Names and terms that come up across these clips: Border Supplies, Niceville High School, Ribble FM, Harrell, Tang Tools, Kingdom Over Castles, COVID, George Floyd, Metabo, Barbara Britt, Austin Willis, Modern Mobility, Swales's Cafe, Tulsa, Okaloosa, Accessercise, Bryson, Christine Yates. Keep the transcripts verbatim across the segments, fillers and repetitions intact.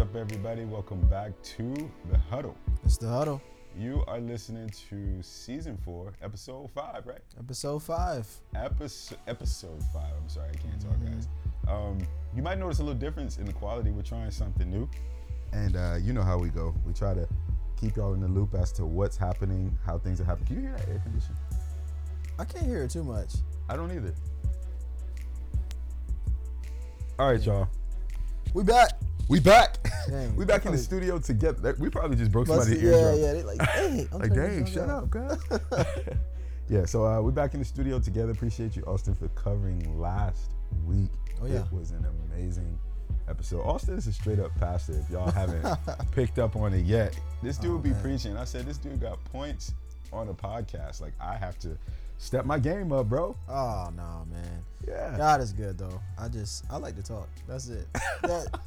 up, everybody? Welcome back to The Huddle. It's The Huddle. You are listening to season four, episode five, right? Episode five. Episode episode five. I'm sorry, I can't talk, mm-hmm. guys. Um, you might notice a little difference in the quality. We're trying something new, and uh, you know how we go. We try to keep y'all in the loop as to what's happening, how things are happening. Can you hear that air conditioning? I can't hear it too much. I don't either. All right, yeah. y'all. We back. We back. Dang, we back in the studio together. We probably just broke somebody's eardrum. Yeah, yeah. They like, hey, I'm like, dang, shut up, girl. yeah. So uh, we back in the studio together. Appreciate you, Austin, for covering last week. Oh yeah, it was an amazing episode. Austin is a straight up pastor. If y'all haven't picked up on it yet, this dude oh, be man. preaching. I said this dude got points on a podcast. Like I have to step my game up, bro. Oh no, man. Yeah. God is good though. I just I like to talk. That's it. That,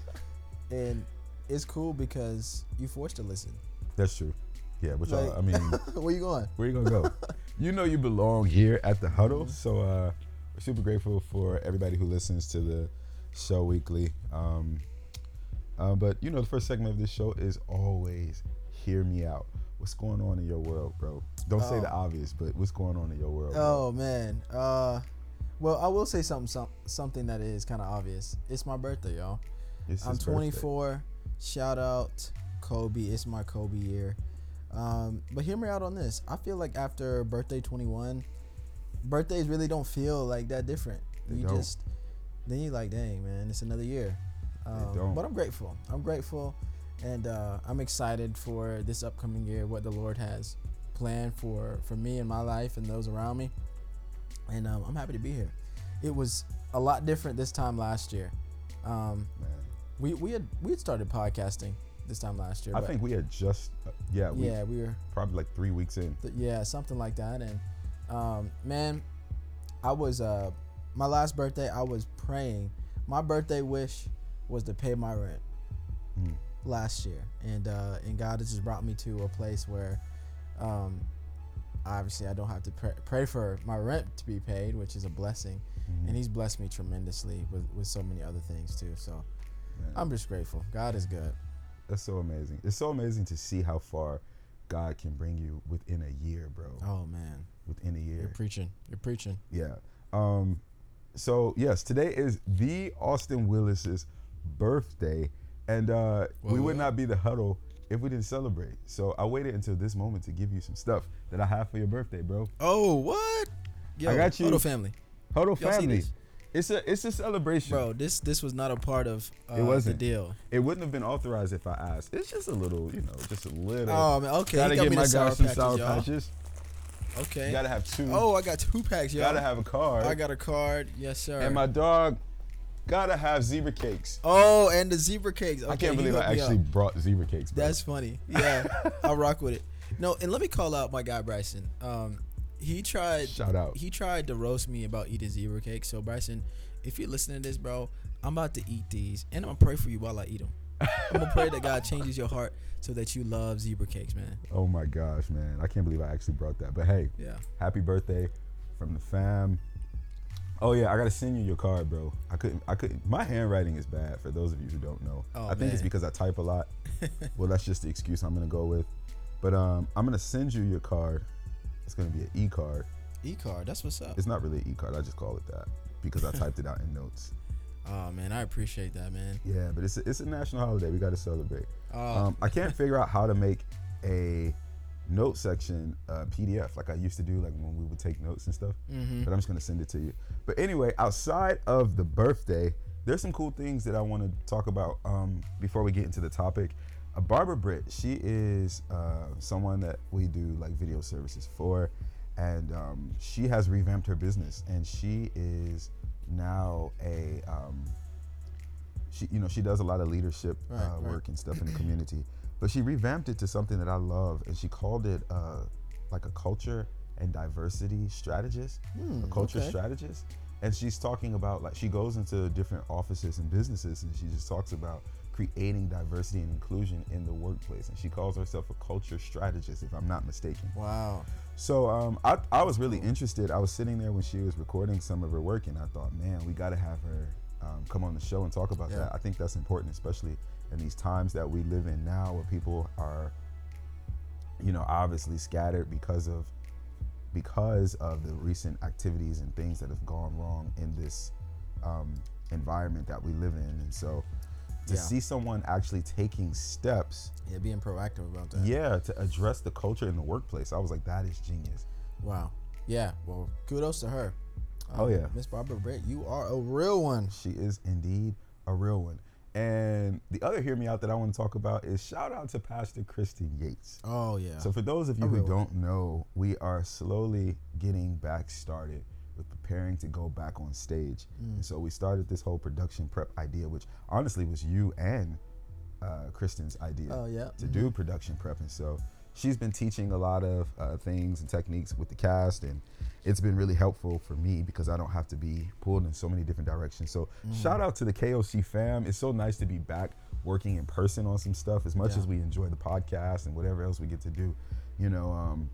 and it's cool because you're forced to listen. That's true. Yeah, which like, I mean. Where you going? Where you gonna go? You know you belong here at The Huddle. Mm-hmm. So uh, we're super grateful for everybody who listens to the show weekly. Um, uh, but you know, the first segment of this show is always Hear Me Out. What's going on in your world, bro? Don't oh. say the obvious, but what's going on in your world? Oh bro? man. Uh, well, I will say something some, something that is kind of obvious. It's my birthday, y'all. I'm twenty-four. Birthday. Shout out Kobe. It's my Kobe year. Um, but hear me out on this. I feel like after birthday twenty-one, birthdays really don't feel like that different. They you don't. just then you're like, dang man, it's another year. Um, they don't. But I'm grateful. I'm grateful, and uh, I'm excited for this upcoming year. What the Lord has planned for for me and my life and those around me, and um, I'm happy to be here. It was a lot different this time last year. Um, man. We we had we had started podcasting this time last year. I think we had just uh, yeah we yeah we were probably like three weeks in. Th- yeah, something like that. And um, man, I was uh my last birthday I was praying. My birthday wish was to pay my rent mm. last year, and uh, and God has just brought me to a place where, um, obviously I don't have to pray, pray for my rent to be paid, which is a blessing, mm-hmm. and He's blessed me tremendously with with so many other things too. So. Man. I'm just grateful. God is good. That's so amazing. It's so amazing to see how far God can bring you within a year, bro. Oh man, within a year. You're preaching. You're preaching. Yeah. Um. So yes, today is the Austin Willis's birthday, and uh, well, we would yeah. not be The Huddle if we didn't celebrate. So I waited until this moment to give you some stuff that I have for your birthday, bro. Oh what? Yo, I got you. Huddle family. Huddle Y'all family. It's a it's a celebration, bro. This this was not a part of uh, it wasn't. the deal. It wouldn't have been authorized if I asked. It's just a little, you know, just a little. Oh man, okay. Gotta give my guy some sour patches. Okay. You gotta have two. Oh, I got two packs, y'all. Gotta have a card. I got a card, yes sir. And my dog, gotta have zebra cakes. Oh, and the zebra cakes. Okay, I can't believe I actually brought zebra cakes. Bro. That's funny. Yeah, I'll rock with it. No, and let me call out my guy Bryson. Um. He tried. Shout out. He tried to roast me about eating zebra cake. So Bryson, if you're listening to this, bro, I'm about to eat these, and I'm gonna pray for you while I eat them. I'm gonna pray that God changes your heart so that you love zebra cakes, man. Oh my gosh, man! I can't believe I actually brought that. But hey, yeah. Happy birthday from the fam. Oh yeah, I gotta send you your card, bro. I couldn't. I couldn't. My handwriting is bad. For those of you who don't know, oh, I think man. it's because I type a lot. Well, that's just the excuse I'm gonna go with. But um, I'm gonna send you your card. It's going to be an e-card. E-card, that's what's up. It's not really an e-card. I just call it that because I typed it out in notes. Oh, man, I appreciate that, man. Yeah, but it's a, it's a national holiday. We got to celebrate. Oh. Um, I can't figure out how to make a note section uh, P D F like I used to do like when we would take notes and stuff, mm-hmm. but I'm just going to send it to you. But anyway, outside of the birthday, there's some cool things that I want to talk about um, before we get into the topic. Uh, Barbara Britt, she is uh, someone that we do like video services for, and um, she has revamped her business, and she is now a, um, she you know she does a lot of leadership right, uh, right. work and stuff in the community, but she revamped it to something that I love, and she called it uh, like a culture and diversity strategist, mm, a culture okay. strategist, and she's talking about like she goes into different offices and businesses, and she just talks about creating diversity and inclusion in the workplace, and she calls herself a culture strategist, if I'm not mistaken. Wow. So um, I, I was really interested. I was sitting there when she was recording some of her work, and I thought, man, we gotta have her um, come on the show and talk about yeah. that. I think that's important, especially in these times that we live in now, where people are, you know, obviously scattered because of because of the recent activities and things that have gone wrong in this um, environment that we live in. And so to yeah. see someone actually taking steps. Yeah, being proactive about that. Yeah, to address the culture in the workplace. I was like, that is genius. Wow. Yeah, well, kudos to her. Um, oh, yeah. Miss Barbara Britt, you are a real one. She is indeed a real one. And the other hear me out that I want to talk about is shout out to Pastor Christine Yates. Oh, yeah. So for those of you who don't know, we are slowly getting back started with preparing to go back on stage. Mm. And so we started this whole production prep idea, which honestly was you and uh, Kristen's idea oh, yeah. to mm-hmm. do production prep. And so she's been teaching a lot of uh, things and techniques with the cast, and it's been really helpful for me because I don't have to be pulled in so many different directions. So mm. shout out to the K O C fam. It's so nice to be back working in person on some stuff. As much yeah. as we enjoy the podcast and whatever else we get to do, you know, um,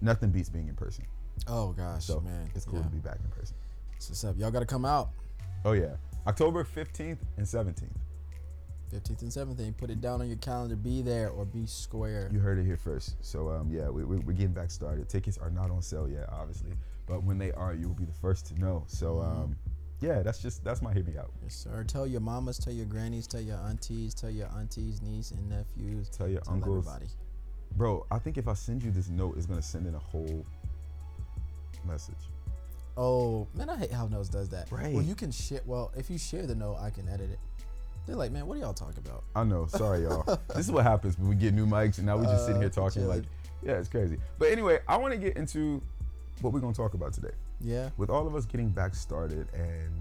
nothing beats being in person. Oh gosh, so, man. It's cool yeah. to be back in person. So what's up? Y'all gotta come out. Oh yeah. October fifteenth and seventeenth. fifteenth and seventeenth. Put it down on your calendar. Be there or be square. You heard it here first. So um, yeah, we, we, we're getting back started. Tickets are not on sale yet, obviously, but when they are, you will be the first to know. So um, yeah, that's just that's my hear me out. Yes, sir. Tell your mamas, tell your grannies, tell your aunties, tell your aunties, niece and nephews. Tell your tell uncles. Everybody. Bro, I think if I send you this note, it's gonna send in a whole message. Oh man, I hate how notes does that. Right. Well, you can share. Well, if you share the note, I can edit it. They're like, man, what are y'all talking about? I know, sorry y'all. This is what happens when we get new mics and now we just uh, sitting here talking chilling. Like, yeah, it's crazy. But anyway, I want to get into what we're gonna talk about today. Yeah. With all of us getting back started, and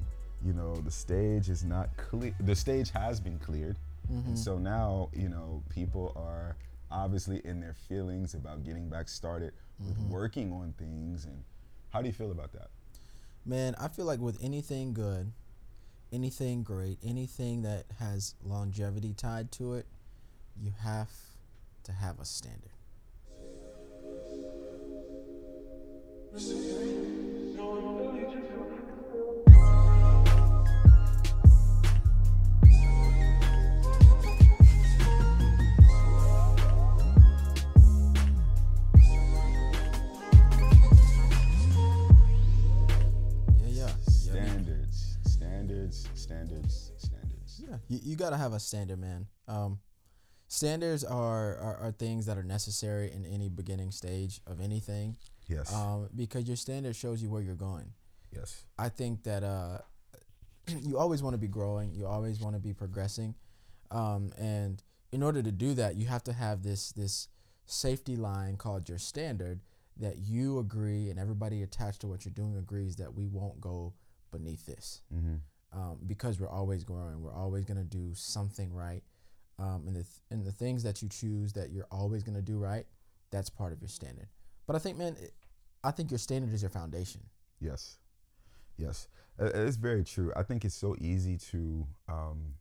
you know, the stage is not clear. The stage has been cleared, mm-hmm. and so now you know people are obviously in their feelings about getting back started with mm-hmm. working on things. And how do you feel about that? Man, I feel like with anything good, anything great, anything that has longevity tied to it, you have to have a standard. Standards, standards. Yeah, you, you gotta have a standard, man. Um, standards are, are are things that are necessary in any beginning stage of anything. Yes. Um, because your standard shows you where you're going. Yes. I think that uh, you always want to be growing. You always want to be progressing, um, and in order to do that, you have to have this this safety line called your standard that you agree and everybody attached to what you're doing agrees that we won't go beneath this. Mm-hmm. Um, because we're always growing, we're always gonna do something right, um, and the th- and the things that you choose that you're always gonna do right, that's part of your standard. But I think, man, it, I think your standard is your foundation. Yes, yes, uh, it's very true. I think it's so easy to um,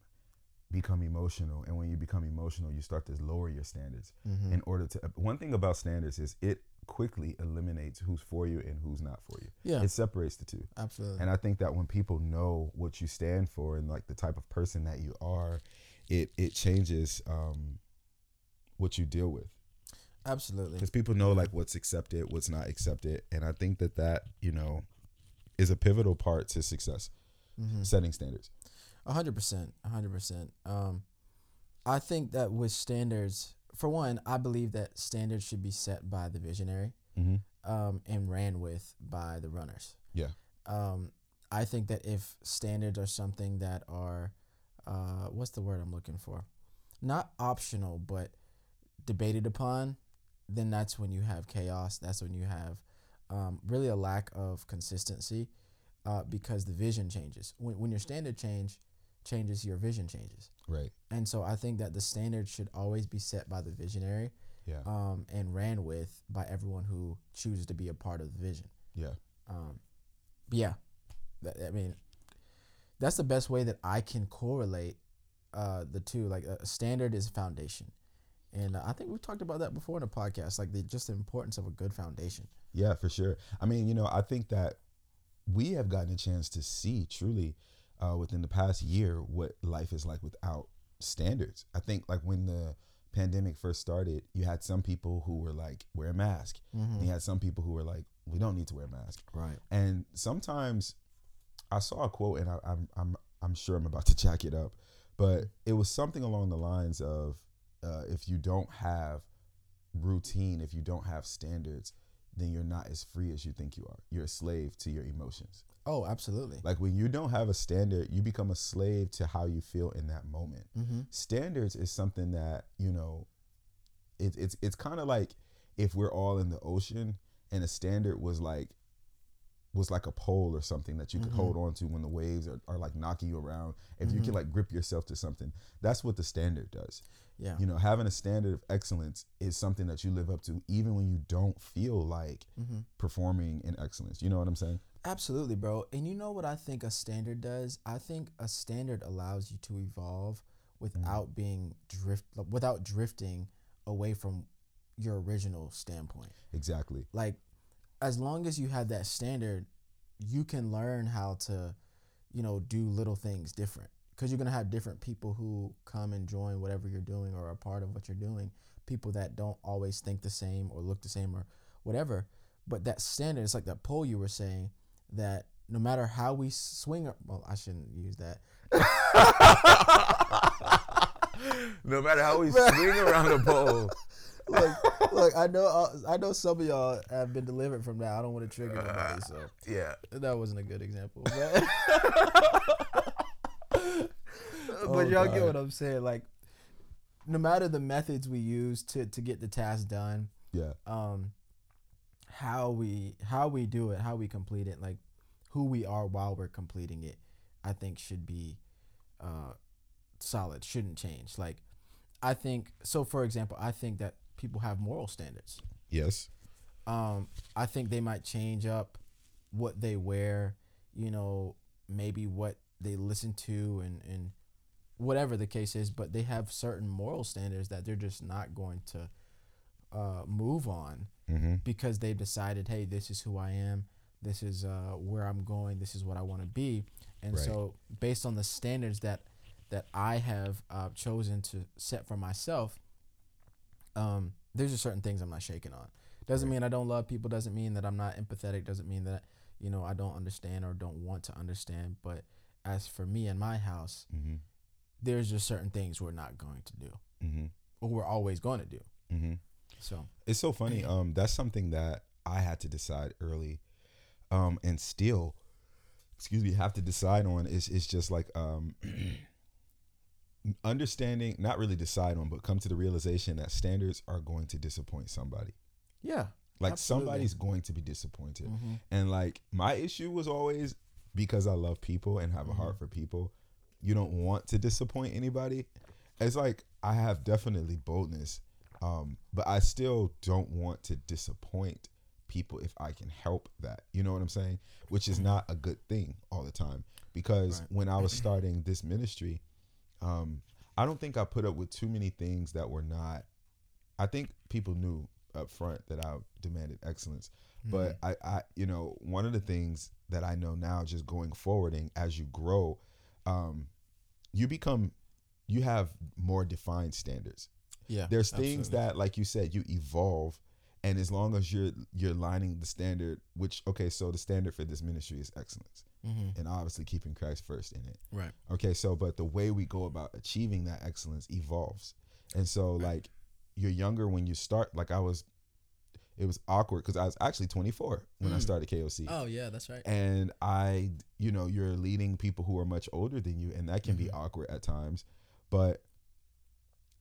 become emotional, and when you become emotional, you start to lower your standards. Mm-hmm. In order to, one thing about standards is it quickly eliminates who's for you and who's not for you. Yeah. It separates the two. Absolutely. And I think that when people know what you stand for and like the type of person that you are, it it changes um, what you deal with. Absolutely. Because people know like what's accepted, what's not accepted. And I think that that, you know, is a pivotal part to success, mm-hmm. setting standards. A hundred percent, a hundred percent. Um, I think that with standards, for one, I believe that standards should be set by the visionary, mm-hmm. um, and ran with by the runners. Yeah. Um, I think that if standards are something that are, uh, what's the word I'm looking for? Not optional, but debated upon, then that's when you have chaos. That's when you have um, really a lack of consistency, uh, because the vision changes. When, when your standard change, changes, your vision changes. Right. And so I think that the standard should always be set by the visionary, yeah. um, and ran with by everyone who chooses to be a part of the vision. Yeah. Um, yeah. That, I mean, that's the best way that I can correlate uh, the two. Like a standard is foundation. And uh, I think we've talked about that before in a podcast, like the, just the importance of a good foundation. Yeah, for sure. I mean, you know, I think that we have gotten a chance to see truly, Uh, within the past year, what life is like without standards. I think like when the pandemic first started, you had some people who were like, wear a mask. Mm-hmm. And you had some people who were like, we don't need to wear a mask. Right. And sometimes I saw a quote, and I, I'm I'm I'm sure I'm about to jack it up, but it was something along the lines of, uh, if you don't have routine, if you don't have standards, then you're not as free as you think you are. You're a slave to your emotions. Oh, absolutely. Like when you don't have a standard, you become a slave to how you feel in that moment. Mm-hmm. Standards is something that, you know, it, it's it's kind of like if we're all in the ocean and a standard was like, was like a pole or something that you could mm-hmm. hold on to when the waves are, are like knocking you around. If mm-hmm. you can like grip yourself to something, that's what the standard does. Yeah. You know, having a standard of excellence is something that you live up to even when you don't feel like mm-hmm. performing in excellence. You know what I'm saying? Absolutely, bro. And you know what I think a standard does? I think a standard allows you to evolve without mm-hmm. being drift, without drifting away from your original standpoint. Exactly. Like, as long as you have that standard, you can learn how to, you know, do little things different, because you're going to have different people who come and join whatever you're doing or are a part of what you're doing, people that don't always think the same or look the same or whatever. But that standard, it's like that poll you were saying, that no matter how we swing, or, well, I shouldn't use that. No matter how we swing around the pole. Look, look, I know I know some of y'all have been delivered from that. I don't want to trigger anybody, so. Yeah. That wasn't a good example. But, but oh, y'all God. Get what I'm saying. Like, no matter the methods we use to, to get the task done, yeah. Um, how we how we do it, how we complete it, like who we are while we're completing it, I think should be uh, solid, shouldn't change. Like, I think, so for example, I think that people have moral standards. Yes. Um, I think they might change up what they wear, you know, maybe what they listen to and, and whatever the case is, but they have certain moral standards that they're just not going to uh, move on mm-hmm. because they've decided, hey, this is who I am, this is uh, where I'm going, this is what I want to be. And right. so based on the standards that that I have uh, chosen to set for myself, um, there's just certain things I'm not shaking on. Doesn't right. mean I don't love people, doesn't mean that I'm not empathetic, doesn't mean that, you know, I don't understand or don't want to understand. But as for me and my house, mm-hmm. there's just certain things we're not going to do mm-hmm. or we're always going to do. Mm-hmm. So it's so funny. Yeah. Um, that's something that I had to decide early um, and still, excuse me, have to decide on is, is just like, um, understanding, not really decide on, but come to the realization that standards are going to disappoint somebody. Yeah. Like absolutely. Somebody's going to be disappointed. Mm-hmm. And like my issue was always, because I love people and have mm-hmm. a heart for people, you don't want to disappoint anybody. It's like, I have definitely boldness, um, but I still don't want to disappoint people if I can help that. You know what I'm saying? Which is not a good thing all the time, because right. when I was starting this ministry, Um, I don't think I put up with too many things that were not, I think people knew up front that I demanded excellence, but mm. I, I, you know, one of the things that I know now just going forward and as you grow, um, you become, you have more defined standards. Yeah. There's things absolutely. That, like you said, you evolve. And as long as you're, you're lining the standard, which, okay, so the standard for this ministry is excellence. Mm-hmm. And obviously keeping Christ first in it. Right. Okay, so but the way we go about achieving that excellence evolves. And so like you're younger when you start, like I was, it was awkward because I was actually twenty-four when mm. I started K O C. Oh yeah, that's right. And I, you know, you're leading people who are much older than you, and that can mm-hmm. be awkward at times, but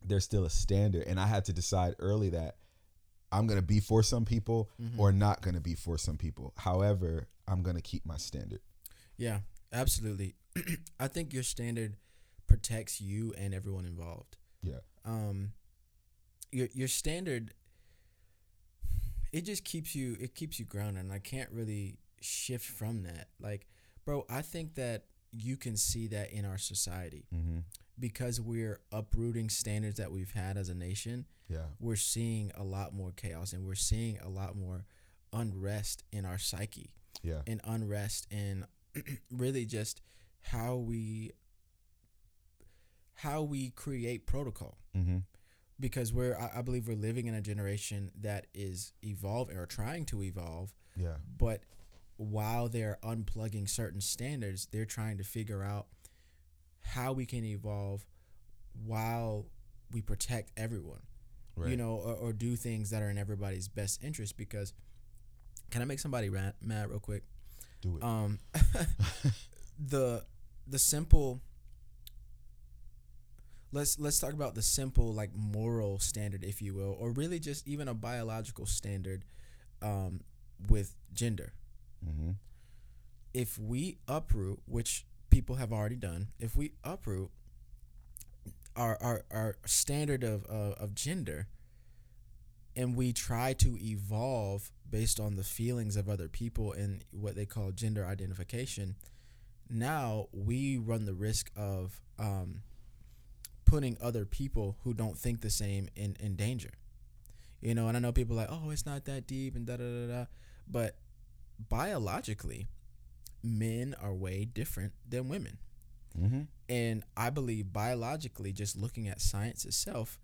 there's still a standard. And I had to decide early that I'm going to be for some people mm-hmm. or not going to be for some people. However, I'm going to keep my standard. Yeah, absolutely. I think your standard protects you and everyone involved. Yeah. Um, your your standard, it just keeps you it keeps you grounded, and I can't really shift from that. Like, bro, I think that you can see that in our society mm-hmm. because we're uprooting standards that we've had as a nation. Yeah. We're seeing a lot more chaos, and we're seeing a lot more unrest in our psyche. Yeah. And unrest in really just how we how we create protocol. Mm-hmm. Because we're, I believe we're living in a generation that is evolving or trying to evolve. Yeah. But while they're unplugging certain standards, they're trying to figure out how we can evolve while we protect everyone, right. you know, or, or do things that are in everybody's best interest. Because, can I make somebody rant, mad real quick? Do it. Um, the the simple. Let's let's talk about the simple, like, moral standard, if you will, or really just even a biological standard um, with gender. Mm-hmm. If we uproot, which people have already done, if we uproot our our, our standard of uh, of gender, and we try to evolve based on the feelings of other people and what they call gender identification, now we run the risk of um, putting other people who don't think the same in, in danger. You know, and I know people are like, oh, it's not that deep and da da da da. But biologically, men are way different than women. Mm-hmm. And I believe biologically, just looking at science itself,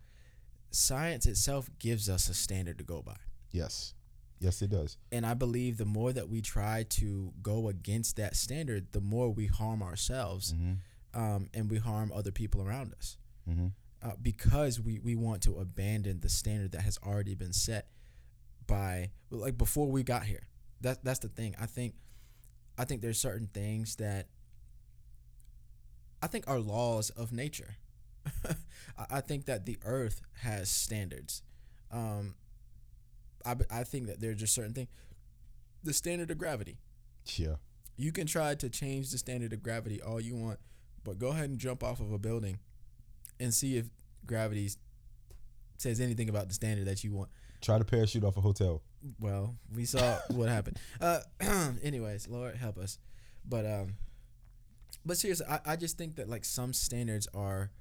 science itself gives us a standard to go by. Yes. Yes, it does. And I believe the more that we try to go against that standard, the more we harm ourselves, mm-hmm. um, and we harm other people around us. Mm-hmm. Uh, because we, we want to abandon the standard that has already been set by, like, before we got here. That that's the thing. I think I think there's certain things that I think are laws of nature. I think that the earth has standards. Um, I I think that there's just certain things. The standard of gravity. Yeah. You can try to change the standard of gravity all you want, but go ahead and jump off of a building and see if gravity says anything about the standard that you want. Try to parachute off a hotel. Well, we saw what happened. Uh, anyways, Lord help us. But um, but seriously, I, I just think that, like, some standards are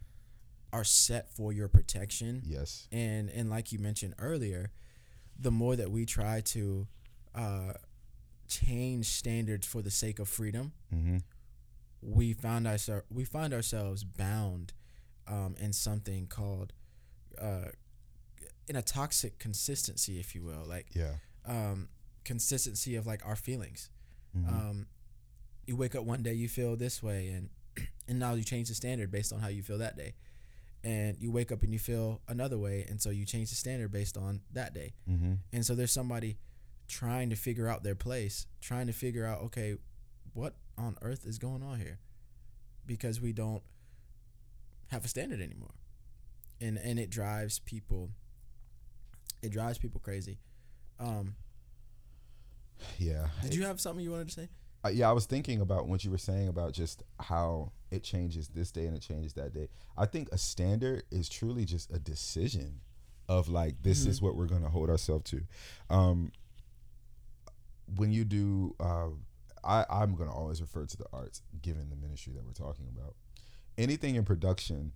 are set for your protection. Yes. And and like you mentioned earlier, the more that we try to uh, change standards for the sake of freedom, mm-hmm. we found ourselves we find ourselves bound um, in something called uh, in a toxic consistency, if you will, like yeah. um, consistency of, like, our feelings. Mm-hmm. Um, you wake up one day, you feel this way, and and now you change the standard based on how you feel that day. And you wake up and you feel another way, and so you change the standard based on that day. Mm-hmm. And so there's somebody trying to figure out their place, trying to figure out, okay, what on earth is going on here? Because we don't have a standard anymore. And and it drives people it drives people crazy. Um, yeah. Did you have something you wanted to say? Uh, yeah, I was thinking about what you were saying about just how it changes this day and it changes that day. I think a standard is truly just a decision of, like, this mm-hmm. is what we're going to hold ourselves to. Um, when you do, uh, I, I'm going to always refer to the arts, given the ministry that we're talking about. Anything in production,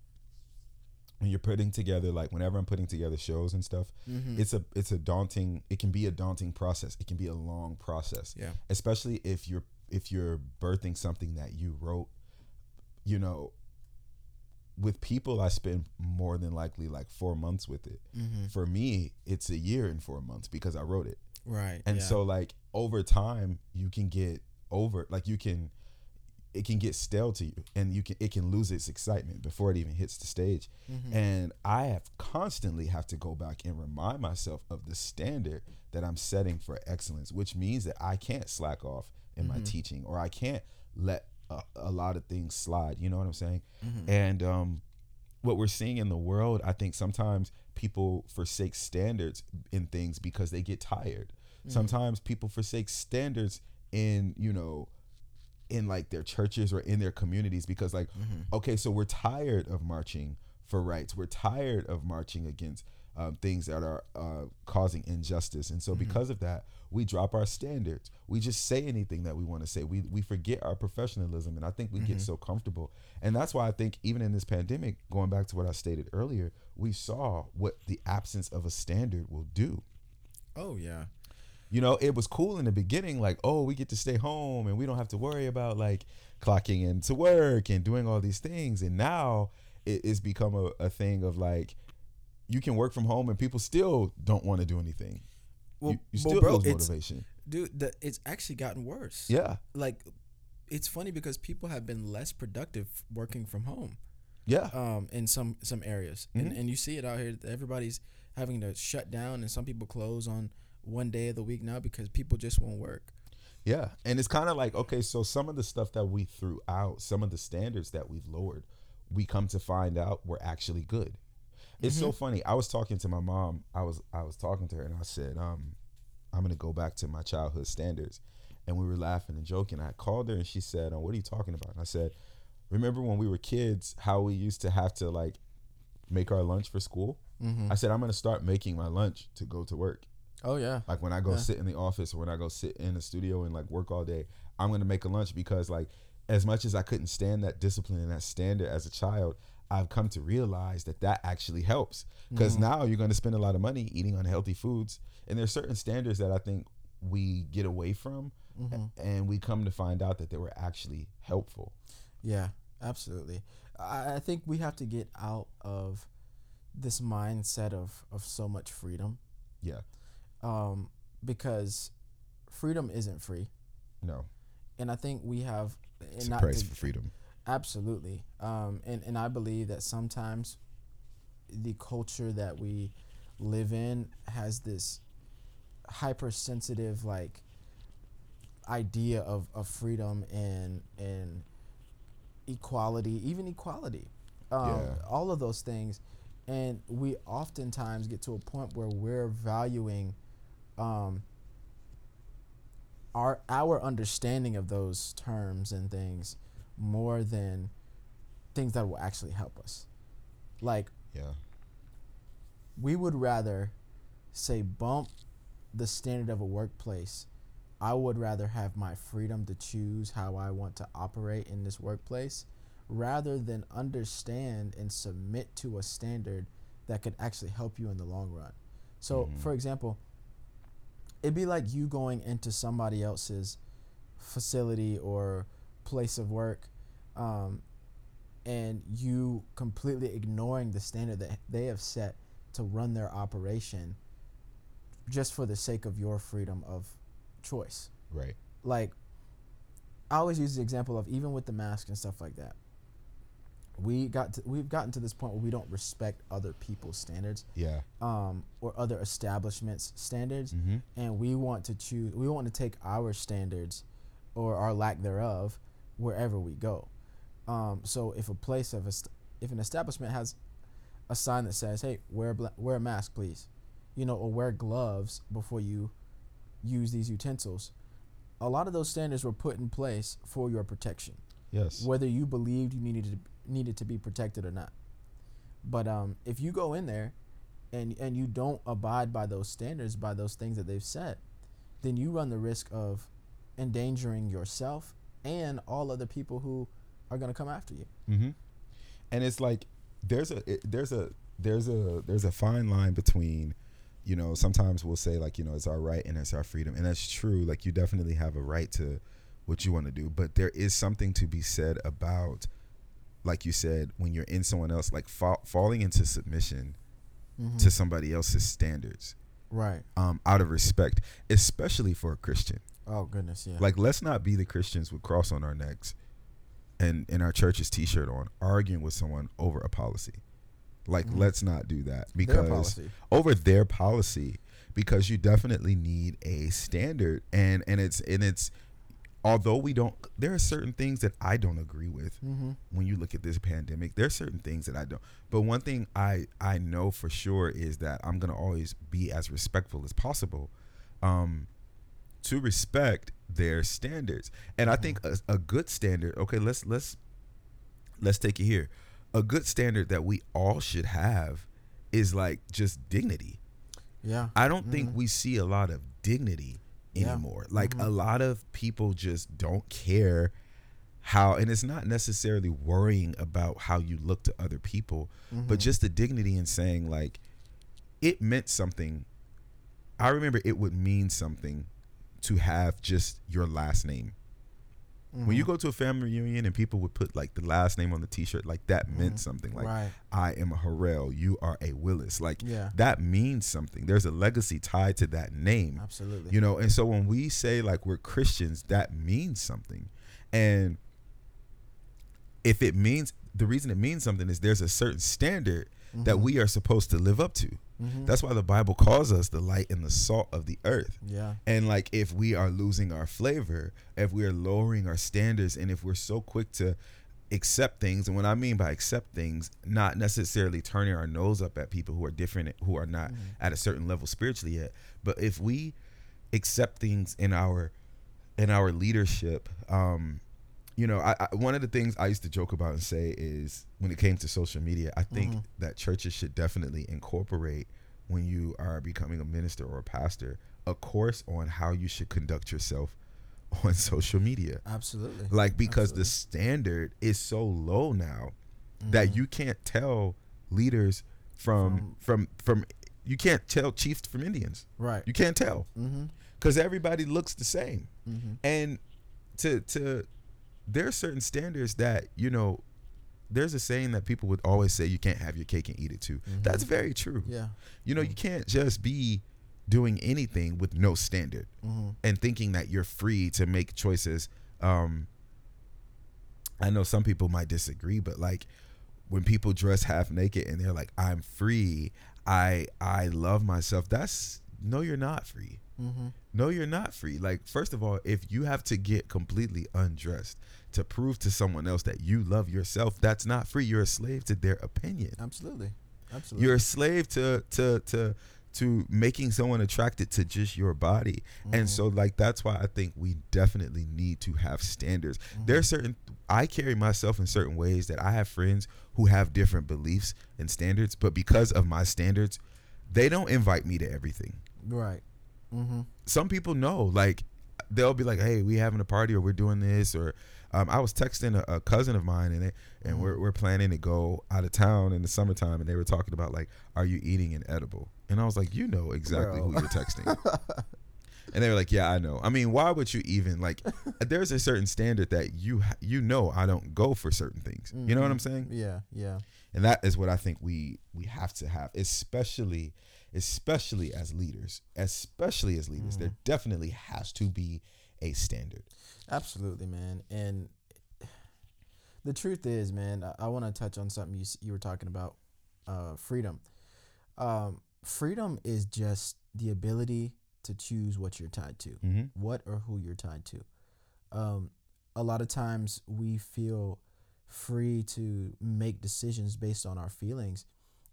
when you're putting together, like, whenever I'm putting together shows and stuff, mm-hmm. it's a it's a daunting, it can be a daunting process. It can be a long process, yeah. especially if you're if you're birthing something that you wrote. You know, with people, I spend more than likely like four months with it. Mm-hmm. For me, it's a year and four months because I wrote it. Right. And yeah. so, like, over time, you can get over, like, you can, it can get stale to you, and you can, it can lose its excitement before it even hits the stage. Mm-hmm. And I have constantly have to go back and remind myself of the standard that I'm setting for excellence, which means that I can't slack off in mm-hmm. my teaching, or I can't let A, a lot of things slide, you know what I'm saying? Mm-hmm. And um, what we're seeing in the world, I think sometimes people forsake standards in things because they get tired. Mm-hmm. Sometimes people forsake standards in, you know, in like their churches or in their communities because, like, mm-hmm. okay, so we're tired of marching for rights. We're tired of marching against um, things that are uh, causing injustice. And so mm-hmm. because of that, we drop our standards. We just say anything that we want to say. We we forget our professionalism, and I think we mm-hmm. get so comfortable. And that's why I think even in this pandemic, going back to what I stated earlier, we saw what the absence of a standard will do. Oh, yeah. You know, it was cool in the beginning, like, oh, we get to stay home and we don't have to worry about, like, clocking in to work and doing all these things. And now it, it's become a, a thing of like, you can work from home and people still don't want to do anything. Well, you, you still well, bro, lose motivation. Dude, the, it's actually gotten worse. Yeah. Like, it's funny because people have been less productive working from home. Yeah. Um, in some, some areas. Mm-hmm. And, and you see it out here. Everybody's having to shut down, and some people close on one day of the week now because people just won't work. Yeah. And it's kind of like, okay, so some of the stuff that we threw out, some of the standards that we've lowered, we come to find out were actually good. It's mm-hmm. so funny. I was talking to my mom. I was I was talking to her, and I said, um, I'm going to go back to my childhood standards. And we were laughing and joking. I called her, and she said, oh, what are you talking about? And I said, remember when we were kids, how we used to have to, like, make our lunch for school? Mm-hmm. I said, I'm going to start making my lunch to go to work. Oh, yeah. Like, when I go yeah. sit in the office, or when I go sit in the studio and, like, work all day, I'm going to make a lunch because, like, as much as I couldn't stand that discipline and that standard as a child, I've come to realize that that actually helps, because mm. now you're going to spend a lot of money eating unhealthy foods. And there are certain standards that I think we get away from, mm-hmm. and we come to find out that they were actually helpful. Yeah, absolutely. I, I think we have to get out of this mindset of, of so much freedom. Yeah. Um, because freedom isn't free. No. And I think we have... It's a price for freedom. Absolutely. Um, and, and I believe that sometimes the culture that we live in has this hypersensitive like idea of, of freedom and and equality, even equality, um, yeah. all of those things. And we oftentimes get to a point where we're valuing um, our our understanding of those terms and things more than things that will actually help us. Like, yeah, we would rather say bump the standard of a workplace. I would rather have my freedom to choose how I want to operate in this workplace rather than understand and submit to a standard that could actually help you in the long run. So, mm-hmm. for example, it'd be like you going into somebody else's facility or place of work, um, and you completely ignoring the standard that they have set to run their operation just for the sake of your freedom of choice. Right. Like, I always use the example of even with the mask and stuff like that. We got to, we've gotten to this point where we don't respect other people's standards. Yeah. Um, or other establishments' standards, mm-hmm. and we want to choose. We want to take our standards, or our lack thereof, wherever we go. Um, so if a place of a st- if an establishment has a sign that says, "Hey, wear bla- wear a mask, please," you know, or wear gloves before you use these utensils, a lot of those standards were put in place for your protection. Yes. Whether you believed you needed to needed to be protected or not. But um, if you go in there and and you don't abide by those standards, by those things that they've set, then you run the risk of endangering yourself and all other people who are going to come after you. Mm-hmm. And it's like there's a it, there's a there's a there's a fine line between, you know, sometimes we'll say like, you know, it's our right and it's our freedom, and that's true. Like, you definitely have a right to what you want to do, but there is something to be said about, like you said, when you're in someone else, like fa- falling into submission mm-hmm. to somebody else's standards, right? Um, out of respect, especially for a Christian. Oh, goodness, yeah. Like, let's not be the Christians with cross on our necks and in our church's T-shirt on, arguing with someone over a policy. Like, mm-hmm. let's not do that. Because their over their policy, because you definitely need a standard. And, and it's, and it's, although we don't, there are certain things that I don't agree with mm-hmm. when you look at this pandemic. There are certain things that I don't. But one thing I, I know for sure is that I'm going to always be as respectful as possible. Um, to respect their standards. And I think a, a good standard, okay, let's let's let's take it here. A good standard that we all should have is like just dignity. Yeah. I don't mm-hmm. think we see a lot of dignity anymore. Yeah. Like mm-hmm. a lot of people just don't care how, and it's not necessarily worrying about how you look to other people, mm-hmm. but just the dignity in saying like it meant something. I remember it would mean something to have just your last name Mm-hmm. When you go to a family reunion and people would put like the last name on the T-shirt, like that mm-hmm. meant something. Like right. I am a Harrell, you are a Willis. Like yeah. that means something. There's a legacy tied to that name. Absolutely. You know, and so when we say like we're Christians, that means something. And if it means, the reason it means something is there's a certain standard mm-hmm. that we are supposed to live up to. Mm-hmm. That's why the Bible calls us the light and the salt of the earth. Yeah. And like if we are losing our flavor, if we are lowering our standards, and if we're so quick to accept things, and what I mean by accept things, not necessarily turning our nose up at people who are different, who are not mm-hmm. at a certain level spiritually yet, but if we accept things in our in our leadership, um, you know, I, I, one of the things I used to joke about and say is when it came to social media, I think mm-hmm. that churches should definitely incorporate, when you are becoming a minister or a pastor, a course on how you should conduct yourself on social media. Absolutely. Like, because Absolutely. the standard is so low now mm-hmm. that you can't tell leaders from, from, from, from, you can't tell chiefs from Indians. Right. You can't tell because mm-hmm. everybody looks the same. Mm-hmm. And to, to, there are certain standards that, you know, there's a saying that people would always say, you can't have your cake and eat it too. Mm-hmm. That's very true. Yeah. You know, mm-hmm. you can't just be doing anything with no standard mm-hmm. and thinking that you're free to make choices. Um, I know some people might disagree, but like when people dress half naked and they're like, I'm free, I I love myself. That's, no, you're not free. Mm-hmm. No, you're not free. Like, first of all, if you have to get completely undressed to prove to someone else that you love yourself, that's not free. You're a slave to their opinion. Absolutely. Absolutely. You're a slave to to to to making someone attracted to just your body. Mm-hmm. And so like that's why I think we definitely need to have standards. Mm-hmm. There are certain, I carry myself in certain ways that I have friends who have different beliefs and standards, but because of my standards, they don't invite me to everything. Right. Mm-hmm. Some people know, like they'll be like, hey, we having a party or we're doing this, or um, I was texting a, a cousin of mine and they, and mm-hmm. we're, we're planning to go out of town in the summertime, and they were talking about like, are you eating an edible? And I was like, you know exactly Girl. who you're texting. And they were like, yeah, I know. I mean, why would you even, like, there's a certain standard that you you know I don't go for certain things. Mm-hmm. You know what I'm saying? Yeah, yeah. And that is what I think we we have to have, especially especially as leaders, especially as leaders, mm. there definitely has to be a standard. Absolutely, man. And the truth is, man, I, I want to touch on something you you were talking about, uh, freedom. Um, freedom is just the ability to choose what you're tied to, mm-hmm. what or who you're tied to. Um, a lot of times we feel free to make decisions based on our feelings,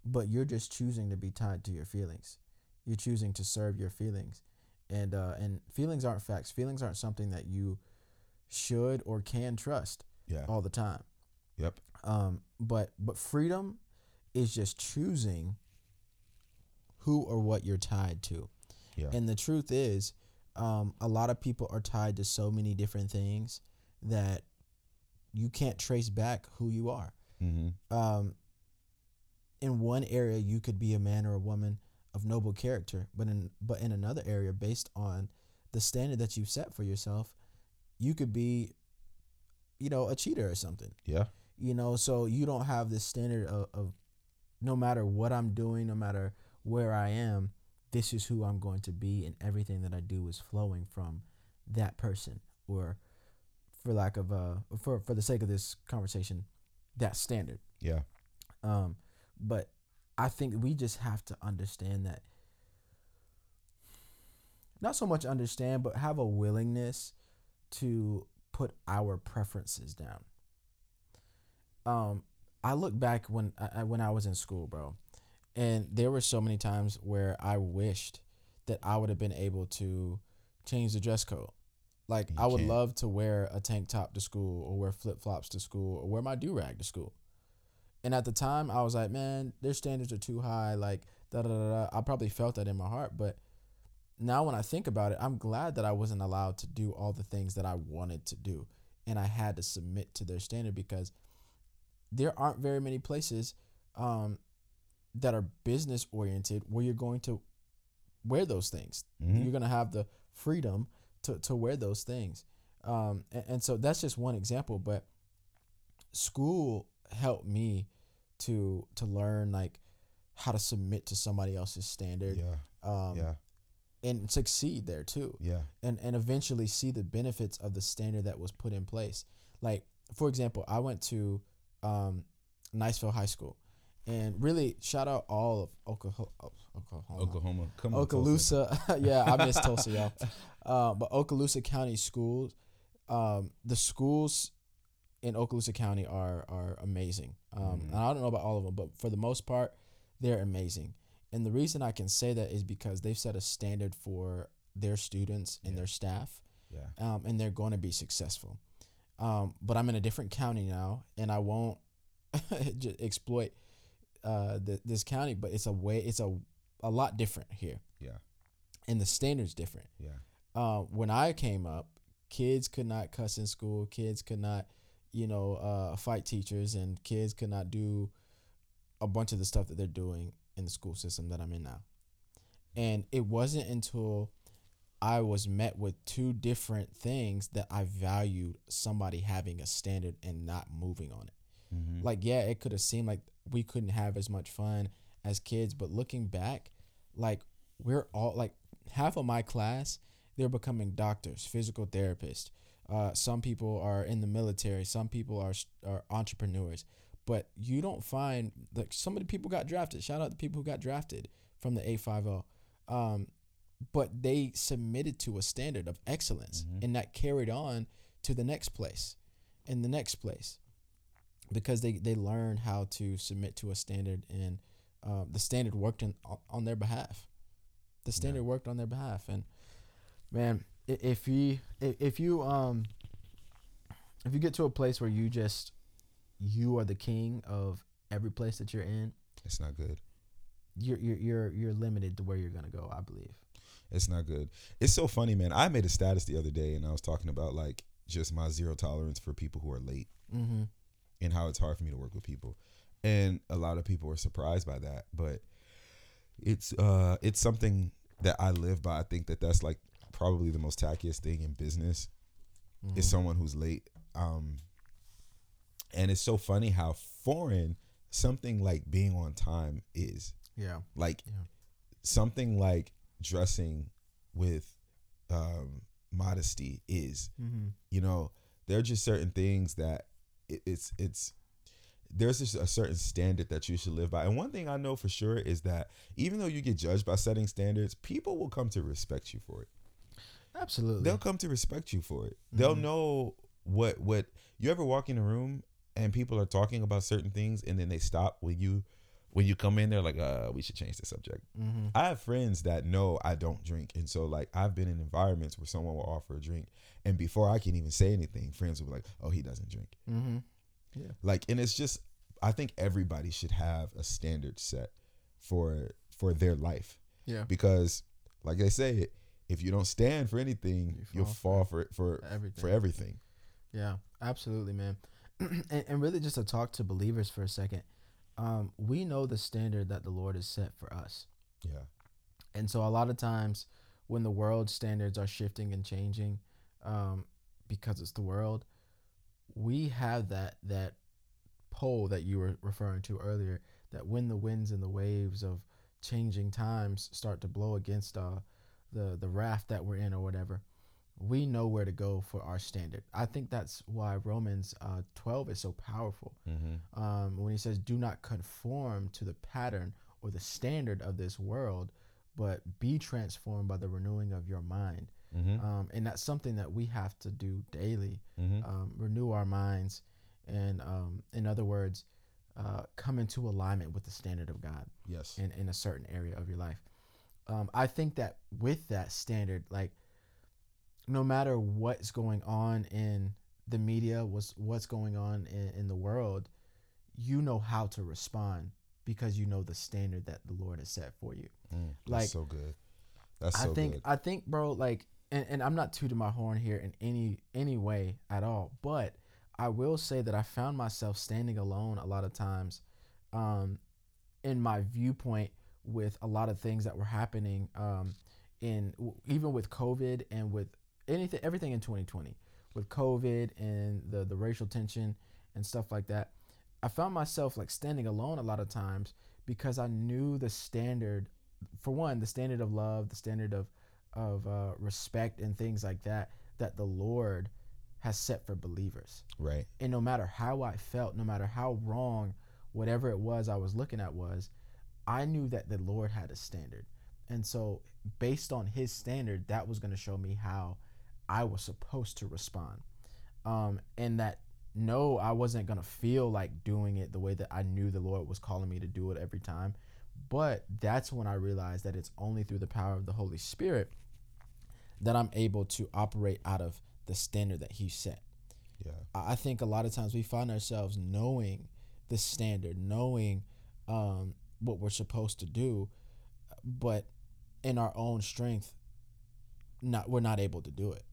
but you're just choosing to be tied to your feelings. You're choosing to serve your feelings. And uh, and feelings aren't facts. Feelings aren't something that you should or can trust yeah. all the time. Yep. Um, but but freedom is just choosing who or what you're tied to. Yeah. And the truth is, um, a lot of people are tied to so many different things that you can't trace back who you are. Mm-hmm. Um, in one area, you could be a man or a woman of noble character, but in but in another area, based on the standard that you've set for yourself, you could be, you know, a cheater or something. Yeah. You know, so you don't have this standard of, of no matter what I'm doing, no matter where I am, this is who I'm going to be, and everything that I do is flowing from that person, or for lack of, uh, for, for the sake of this conversation, that standard. Yeah. Um, But I think we just have to understand that, not so much understand, but have a willingness to put our preferences down. Um, I look back when I, when I was in school, bro, and there were so many times where I wished that I would have been able to change the dress code. Like, you I would can't. love to wear a tank top to school, or wear flip-flops to school, or wear my do-rag to school. And at the time, I was like, man, their standards are too high. Like, da da da. I probably felt that in my heart. But now when I think about it, I'm glad that I wasn't allowed to do all the things that I wanted to do. And I had to submit to their standard, because there aren't very many places um, that are business oriented where you're going to wear those things. Mm-hmm. You're going to have the freedom to, to wear those things. Um, and, and so that's just one example, but school helped me to to learn like how to submit to somebody else's standard. Yeah. Um, yeah. And succeed there too. Yeah. And and eventually see the benefits of the standard that was put in place. Like, for example, I went to um, Niceville High School, and really shout out all of Oklahoma, Oklahoma, Oklahoma. Come on, Okaloosa. Yeah, I miss Tulsa, y'all. Uh, but Okaloosa County schools, um, the schools in Okaloosa County are are amazing. Um, mm. And I don't know about all of them, but for the most part, they're amazing. And the reason I can say that is because they've set a standard for their students and yeah. their staff, yeah. um, and they're going to be successful. Um, but I'm in a different county now, and I won't exploit uh, the, this county, but it's a way, it's a a lot different here. Yeah, and the standard's different. Yeah. Uh, when I came up, kids could not cuss in school. Kids could not, you know, uh, fight teachers, and kids could not do a bunch of the stuff that they're doing in the school system that I'm in now. And it wasn't until I was met with two different things that I valued somebody having a standard and not moving on it. Mm-hmm. Like, yeah, it could have seemed like we couldn't have as much fun as kids, but looking back, like we're all like half of my class, they're becoming doctors, physical therapists. Uh, some people are in the military. Some people are are entrepreneurs. But you don't find, like, some of the people got drafted. Shout out to people who got drafted from the eight fifty. Um, but they submitted to a standard of excellence, mm-hmm. and that carried on to the next place and the next place because they, they learned how to submit to a standard, and uh, the standard worked in, on their behalf. The standard yeah. worked on their behalf. And, man, if you, if you, um, if you get to a place where you just, you are the king of every place that you're in, it's not good. You're you're you're you're limited to where you're gonna go, I believe. It's not good. It's so funny, man. I made a status the other day, and I was talking about like just my zero tolerance for people who are late, mm-hmm. and how it's hard for me to work with people. And a lot of people are surprised by that, but it's uh it's something that I live by. I think that that's like probably the most tackiest thing in business, mm-hmm. is someone who's late. Um, And it's so funny how foreign something like being on time is. Yeah. Like yeah. something like dressing with um, modesty is. Mm-hmm. You know, there are just certain things that it, it's it's there's just a certain standard that you should live by. And one thing I know for sure is that even though you get judged by setting standards, people will come to respect you for it. Absolutely. They'll come to respect you for it. Mm-hmm. They'll know what what you ever walk in a room. And people are talking about certain things, and then they stop when you, when you come in. They're like, "Uh, we should change the subject." Mm-hmm. I have friends that know I don't drink, and so like I've been in environments where someone will offer a drink, and before I can even say anything, friends will be like, "Oh, he doesn't drink." Mm-hmm. Yeah, like, and it's just, I think everybody should have a standard set for for their life. Yeah, because like they say, if you don't stand for anything, you fall you'll fall for for for everything. for everything. Yeah, absolutely, man. And, and really just to talk to believers for a second, um, we know the standard that the Lord has set for us. Yeah. And so a lot of times when the world's standards are shifting and changing, um, because it's the world, we have that that pole that you were referring to earlier, that when the winds and the waves of changing times start to blow against uh, the, the raft that we're in or whatever, we know where to go for our standard. I think that's why Romans uh, twelve is so powerful. Mm-hmm. Um, when he says, do not conform to the pattern or the standard of this world, but be transformed by the renewing of your mind. Mm-hmm. Um, and that's something that we have to do daily, mm-hmm. um, renew our minds. And um, in other words, uh, come into alignment with the standard of God. Yes. In, in a certain area of your life. Um, I think that with that standard, like, no matter what's going on in the media, what's, what's going on in, in the world, you know how to respond because you know the standard that the Lord has set for you. Mm, like, that's so good. That's I so think, good. I think, bro, like, and, and I'm not tooting my horn here in any, any way at all, but I will say that I found myself standing alone a lot of times um, in my viewpoint with a lot of things that were happening um, in, even with COVID and with, anything, everything in twenty twenty, with COVID and the, the racial tension and stuff like that, I found myself like standing alone a lot of times because I knew the standard, for one, the standard of love, the standard of, of uh, respect and things like that, that the Lord has set for believers. Right. And no matter how I felt, no matter how wrong whatever it was I was looking at was, I knew that the Lord had a standard. And so based on his standard, that was going to show me how I was supposed to respond. Um, and that, no, I wasn't going to feel like doing it the way that I knew the Lord was calling me to do it every time. But that's when I realized that it's only through the power of the Holy Spirit that I'm able to operate out of the standard that he set. Yeah, I think a lot of times we find ourselves knowing the standard, knowing um, what we're supposed to do, but in our own strength, not we're not able to do it.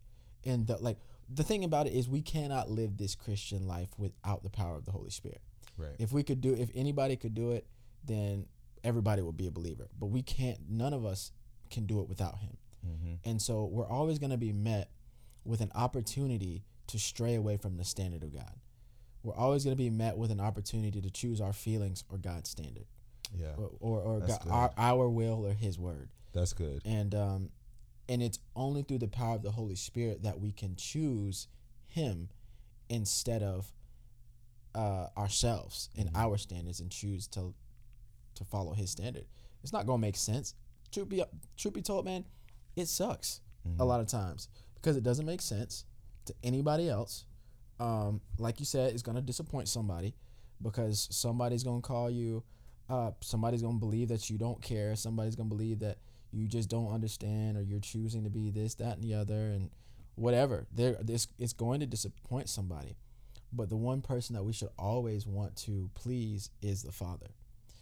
And the, like the thing about it is, we cannot live this Christian life without the power of the Holy Spirit. Right. If we could do, if anybody could do it, then everybody would be a believer. But we can't. None of us can do it without him. Mm-hmm. And so we're always going to be met with an opportunity to stray away from the standard of God. We're always going to be met with an opportunity to choose our feelings or God's standard. Yeah. Or or, or God, our, our will or his word. That's good. And um, and it's only through the power of the Holy Spirit that we can choose him instead of uh, ourselves and mm-hmm. our standards, and choose to to follow his standard. It's not going to make sense. Truth be, truth be told, man, it sucks mm-hmm. a lot of times because it doesn't make sense to anybody else. Um, like you said, it's going to disappoint somebody because somebody's going to call you. Uh, somebody's going to believe that you don't care. Somebody's going to believe that you just don't understand, or you're choosing to be this, that, and the other, and whatever. There, this it's going to disappoint somebody. But the one person that we should always want to please is the Father.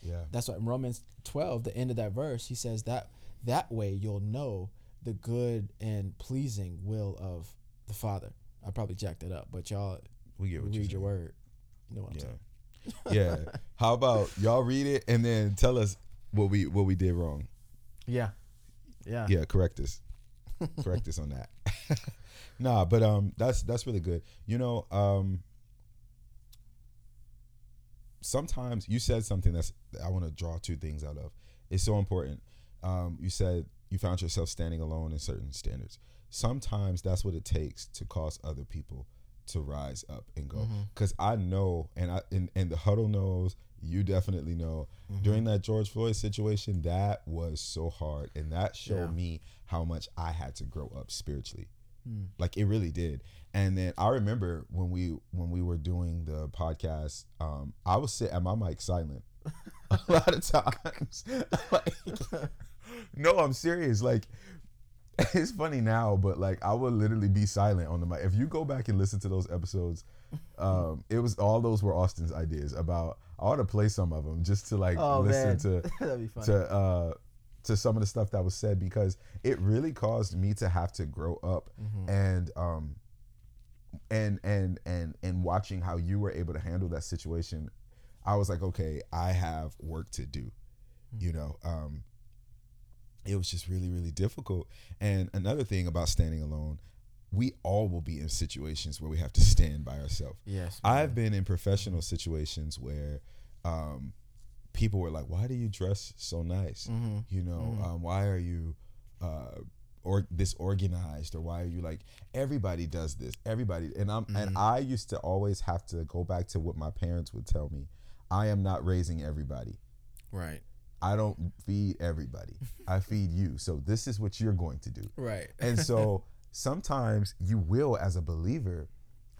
Yeah. That's why in Romans twelve, the end of that verse, he says that that way you'll know the good and pleasing will of the Father. I probably jacked that up, but y'all we get what read you your word. You know what I'm yeah. saying? Yeah. How about y'all read it and then tell us what we what we did wrong? Yeah. Yeah. Yeah. Correct us. Correct us on that. Nah, but um, that's that's really good. You know, um, sometimes you said something that's I want to draw two things out of. It's so important. Um, you said you found yourself standing alone in certain standards. Sometimes that's what it takes to cause other people to rise up and go, because mm-hmm. I know, and I and, and the huddle knows, you definitely know, mm-hmm. during that George Floyd situation, that was so hard, and that showed yeah. me how much I had to grow up spiritually. Mm. Like it really did. And then I remember when we when we were doing the podcast, um, I would sit at my mic silent a lot of times. Like, no, I'm serious. Like. It's funny now, but like I would literally be silent on the mic. If you go back and listen to those episodes, um, it was all those were Austin's ideas about. I ought to play some of them just to like oh, listen man. to That'd be funny. to uh, to some of the stuff that was said, because it really caused me to have to grow up mm-hmm. and um and and and and watching how you were able to handle that situation. I was like, okay, I have work to do, mm-hmm. you know. Um, It was just really, really difficult. And another thing about standing alone, we all will be in situations where we have to stand by ourselves. Yes, man. I've been in professional situations where um, people were like, why do you dress so nice? Mm-hmm. You know, mm-hmm. um, why are you uh, or disorganized? Or why are you like, everybody does this, everybody. And I'm mm-hmm. and I used to always have to go back to what my parents would tell me. I am not raising everybody. Right. I don't feed everybody. I feed you. So this is what you're going to do. Right. And so sometimes you will, as a believer,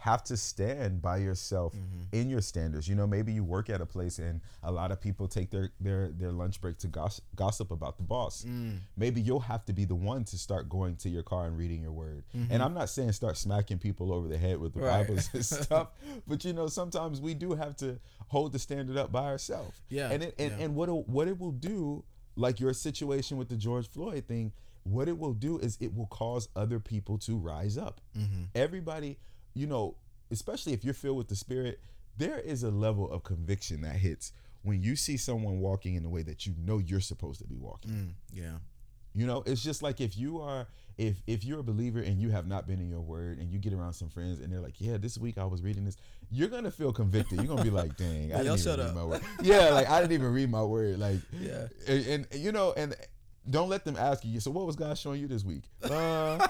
have to stand by yourself mm-hmm. in your standards. You know, maybe you work at a place and a lot of people take their their, their lunch break to gossip, gossip about the boss. Mm. Maybe you'll have to be the one to start going to your car and reading your word. Mm-hmm. And I'm not saying start smacking people over the head with the right. Bibles and stuff, but you know, sometimes we do have to hold the standard up by ourselves. Yeah. And it, and, yeah. and what it, what it will do, like your situation with the George Floyd thing, what it will do is it will cause other people to rise up. Mm-hmm. Everybody. You know, especially if you're filled with the Spirit, there is a level of conviction that hits when you see someone walking in the way that you know you're supposed to be walking. Mm, yeah. You know, it's just like if you are, if if you're a believer and you have not been in your word and you get around some friends and they're like, yeah, this week I was reading this, you're going to feel convicted. You're going to be like, dang, I didn't even read up. my word. Yeah, like I didn't even read my word. Like, yeah. And, and you know, and don't let them ask you, so what was God showing you this week? Uh.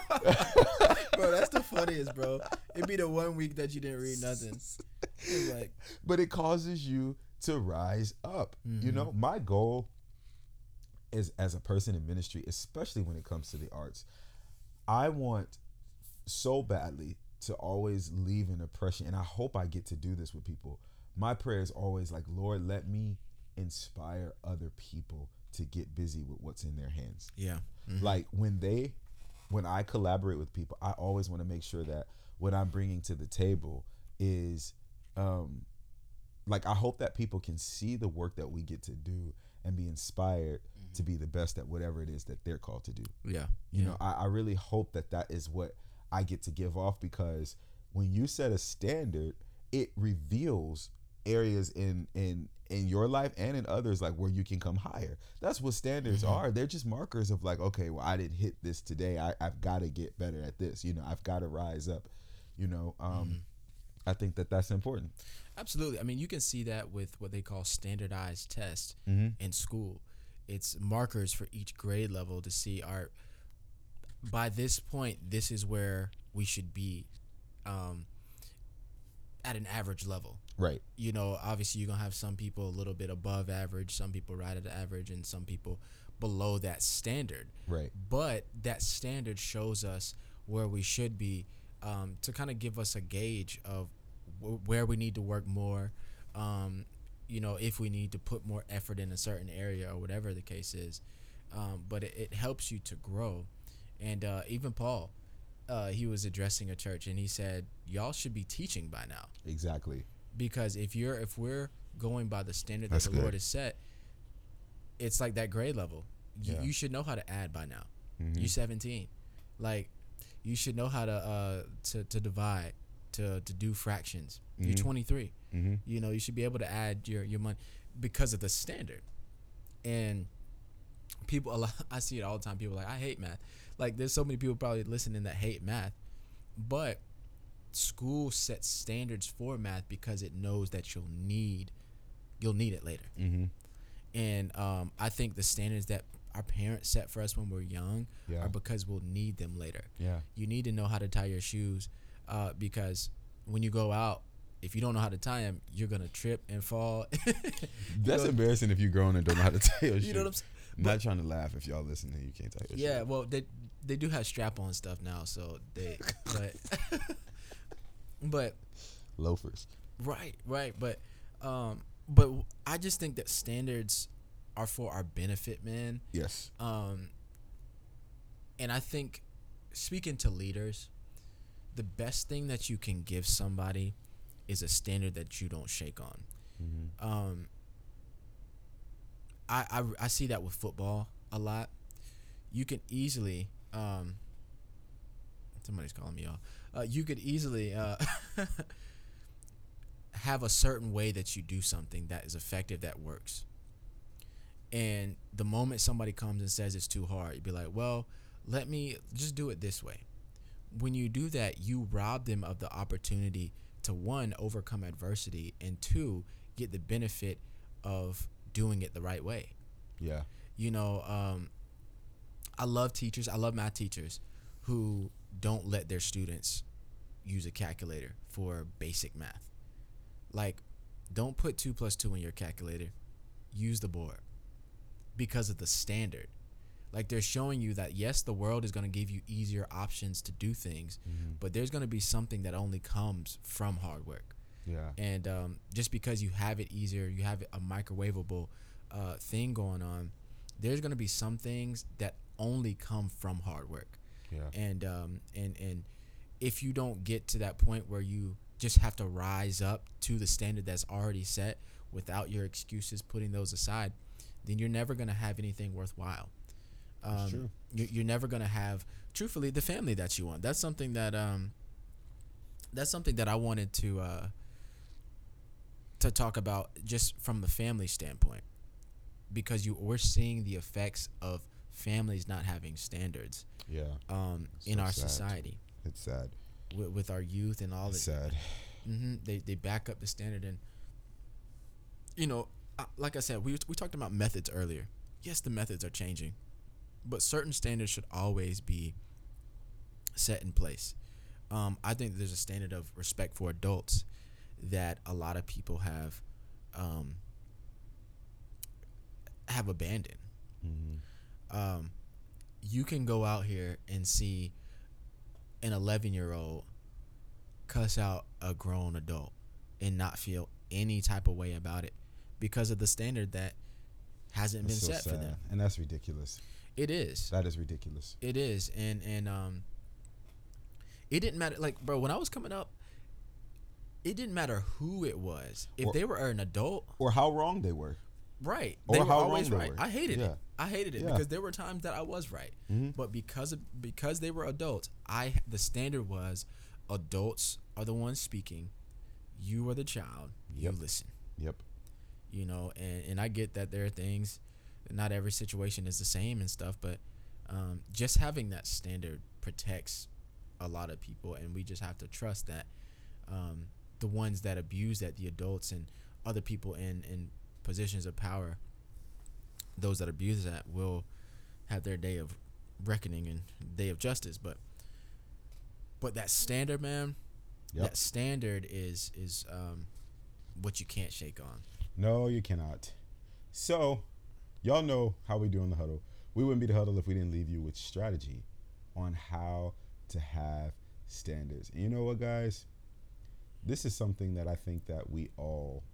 Bro, that's the funniest, bro. It'd be the one week that you didn't read nothing. It's like, but it causes you to rise up. Mm-hmm. You know, my goal is as a person in ministry, especially when it comes to the arts, I want so badly to always leave an impression, and I hope I get to do this with people. My prayer is always like, Lord, let me inspire other people to get busy with what's in their hands. Yeah. Mm-hmm. Like when they, when I collaborate with people, I always want to make sure that what I'm bringing to the table is, um, like I hope that people can see the work that we get to do and be inspired to be the best at whatever it is that they're called to do. Yeah. You yeah. know, I, I really hope that that is what I get to give off, because when you set a standard, it reveals areas in in in your life and in others, like where you can come higher. That's what standards mm-hmm. are. They're just markers of like, okay, well, I didn't hit this today. I, I've got to get better at this. You know, I've got to rise up, you know. Um, mm-hmm. I think that that's important. Absolutely. I mean, you can see that with what they call standardized tests mm-hmm. in school. It's markers for each grade level to see, our, by this point, this is where we should be um, at an average level. Right. You know, obviously you're going to have some people a little bit above average, some people right at the average, and some people below that standard. Right. But that standard shows us where we should be um, to kind of give us a gauge of w- where we need to work more, um, you know, if we need to put more effort in a certain area or whatever the case is. Um, but it, it helps you to grow. And uh, even Paul, uh, he was addressing a church and he said, y'all should be teaching by now. Exactly. Because if you're, if we're going by the standard that That's the good. Lord has set, it's like that grade level. You, yeah. you should know how to add by now. Mm-hmm. You're seventeen. Like you should know how to, uh, to, to divide, to, to do fractions. Mm-hmm. You're twenty-three. Mm-hmm. You know, you should be able to add your, your money because of the standard. And people, a lot, I see it all the time. People are like, I hate math. Like there's so many people probably listening that hate math, but school sets standards for math because it knows that you'll need, you'll need it later. Mm-hmm. And um, I think the standards that our parents set for us when we're young yeah. are because we'll need them later. Yeah. You need to know how to tie your shoes uh, because when you go out, if you don't know how to tie them, you're going to trip and fall. That's know? embarrassing if you're grown and don't know how to tie your shoes. You know what I'm saying? Not but, trying to laugh if y'all listening, you can't tie your yeah, shoes. Yeah, well, they they do have strap-on stuff now, so they – but but loafers. Right, right. But um, but I just think that standards are for our benefit, man. Yes. Um, and I think speaking to leaders, the best thing that you can give somebody – is a standard that you don't shake on. Mm-hmm. Um, I, I I see that with football a lot. You can easily um, somebody's calling me off. Uh, you could easily uh, have a certain way that you do something that is effective, that works. And the moment somebody comes and says it's too hard, you'd be like, "Well, let me just do it this way." When you do that, you rob them of the opportunity to one, overcome adversity, and two, get the benefit of doing it the right way. Yeah. You know, um, I love teachers. I love my teachers who don't let their students use a calculator for basic math. Like, don't put two plus two in your calculator. Use the board because of the standard. Like, they're showing you that, yes, the world is going to give you easier options to do things, mm-hmm. but there's going to be something that only comes from hard work. Yeah. And um, just because you have it easier, you have a microwavable uh, thing going on, there's going to be some things that only come from hard work. Yeah. And, um, and, and if you don't get to that point where you just have to rise up to the standard that's already set without your excuses, putting those aside, then you're never going to have anything worthwhile. Um, you're never going to have, truthfully, the family that you want. That's something that um, that's something that I wanted to uh, to talk about just from the family standpoint, because you are seeing the effects of families not having standards. Yeah. Um, it's in so our sad. society. It's sad. With, with our youth and all that. It's sad. Mm-hmm. They they back up the standard, and you know, I, like I said, we we talked about methods earlier. Yes, the methods are changing, but certain standards should always be set in place. Um, I think there's a standard of respect for adults that a lot of people have um, have abandoned. Mm-hmm. Um, you can go out here and see an eleven-year-old cuss out a grown adult and not feel any type of way about it because of the standard that hasn't that's been so set sad. for them. And that's ridiculous. It is. That is ridiculous. It is. And, and um, it didn't matter. Like, bro, when I was coming up, it didn't matter who it was. If or, they were an adult. Or how wrong they were. Right. Or they were how always wrong they right. Were. I hated yeah. it. I hated it yeah. because there were times that I was right. Mm-hmm. But because of, because they were adults, I the standard was adults are the ones speaking. You are the child. Yep. You listen. Yep. You know, and, and I get that there are things, not every situation is the same and stuff, but um, just having that standard protects a lot of people, and we just have to trust that um, the ones that abuse that, the adults and other people in, in positions of power, those that abuse that will have their day of reckoning and day of justice. But but that standard, man, yep. that standard is, is um, what you can't shake on. No, you cannot. So, y'all know how we do in the huddle. We wouldn't be the huddle if we didn't leave you with strategy on how to have standards. And you know what, guys? This is something that I think that we all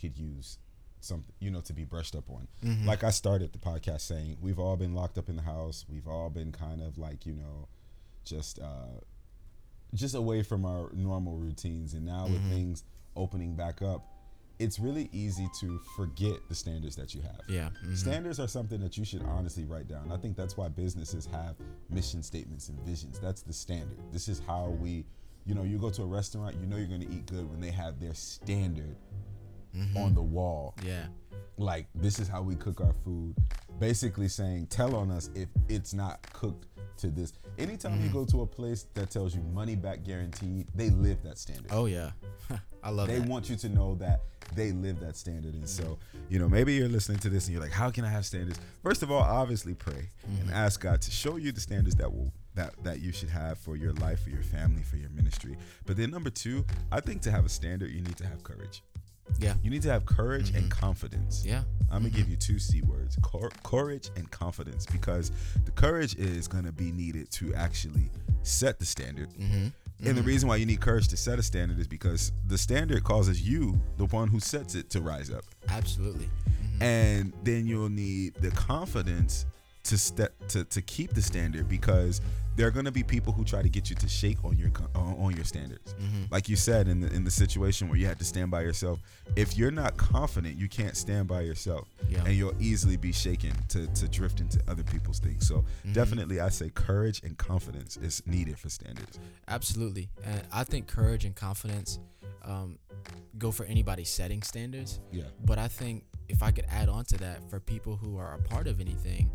could use, something, you know, to be brushed up on. Mm-hmm. Like I started the podcast saying, we've all been locked up in the house. We've all been kind of like, you know, just uh, just away from our normal routines. And now mm-hmm. with things opening back up, it's really easy to forget the standards that you have. Yeah. Mm-hmm. Standards are something that you should honestly write down. I think that's why businesses have mission statements and visions. That's the standard. This is how we, you know, you go to a restaurant, you know you're going to eat good when they have their standard mm-hmm. on the wall. Yeah. Like, this is how we cook our food. Basically saying, tell on us if it's not cooked to this. Anytime mm-hmm. you go to a place that tells you money back guaranteed, they live that standard. Oh, yeah. I love it. They that. want you to know that they live that standard. And so, you know, maybe you're listening to this and you're like, how can I have standards? First of all, obviously pray mm-hmm. and ask God to show you the standards that will that that you should have for your life, for your family, for your ministry. But then number two, I think to have a standard, you need to have courage. Yeah. You need to have courage mm-hmm. and confidence. Yeah. I'm going to mm-hmm. give you two C words, cor- courage and confidence, because the courage is going to be needed to actually set the standard. Mm-hmm. And the reason why you need courage to set a standard is because the standard causes you, the one who sets it, to rise up. Absolutely. Mm-hmm. And then you'll need the confidence to step to, to keep the standard, because there are going to be people who try to get you to shake on your on your standards. Mm-hmm. Like you said, in the in the situation where you had to stand by yourself, if you're not confident, you can't stand by yourself, yeah. and you'll easily be shaken to to drift into other people's things. So mm-hmm. definitely, I say courage and confidence is needed for standards. Absolutely, and I think courage and confidence um, go for anybody setting standards. Yeah. But I think if I could add on to that, for people who are a part of anything,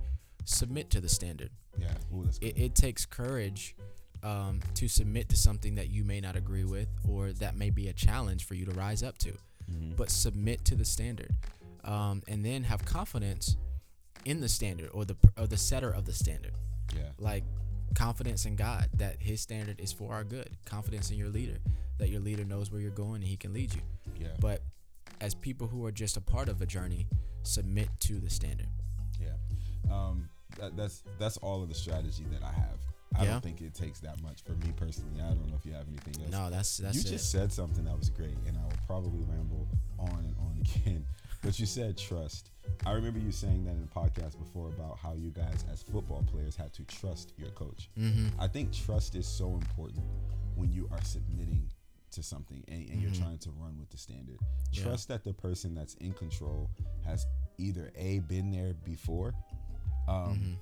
submit to the standard. Yeah. Ooh, that's cool. it, it takes courage um, to submit to something that you may not agree with, or that may be a challenge for you to rise up to. Mm-hmm. But submit to the standard, um, and then have confidence in the standard, or the or the setter of the standard. Yeah. Like confidence in God that His standard is for our good. Confidence in your leader that your leader knows where you're going and He can lead you. Yeah. But as people who are just a part of a journey, submit to the standard. Yeah. Um. That, that's that's all of the strategy that I have. I yeah. don't think it takes that much for me personally. I don't know if you have anything else. No, that's that's. You it. just said something that was great, and I will probably ramble on and on again. But you said trust. I remember you saying that in a podcast before about how you guys as football players had to trust your coach. Mm-hmm. I think trust is so important when you are submitting to something and, and mm-hmm. you're trying to run with the standard. Trust yeah. that the person that's in control has either A, been there before. Um, mm-hmm.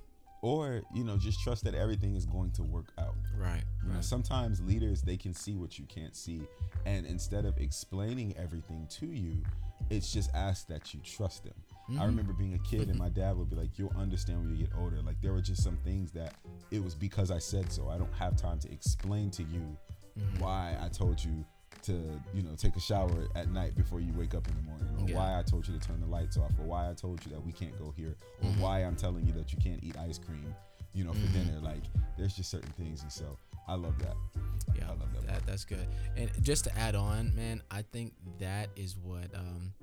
Or, you know, just trust that everything is going to work out. Right. You right. know, sometimes leaders, they can see what you can't see. And instead of explaining everything to you, it's just asked that you trust them. Mm-hmm. I remember being a kid and my dad would be like, you'll understand when you get older. Like, there were just some things that it was because I said so. I don't have time to explain to you mm-hmm. why I told you to, you know, take a shower at night before you wake up in the morning, or yeah. why I told you to turn the lights off, or why I told you that we can't go here, or mm-hmm. why I'm telling you that you can't eat ice cream, you know, mm-hmm. for dinner. Like, there's just certain things. And so I love that. Yeah, I love that. that that's good. And just to add on, man, I think that is what, um,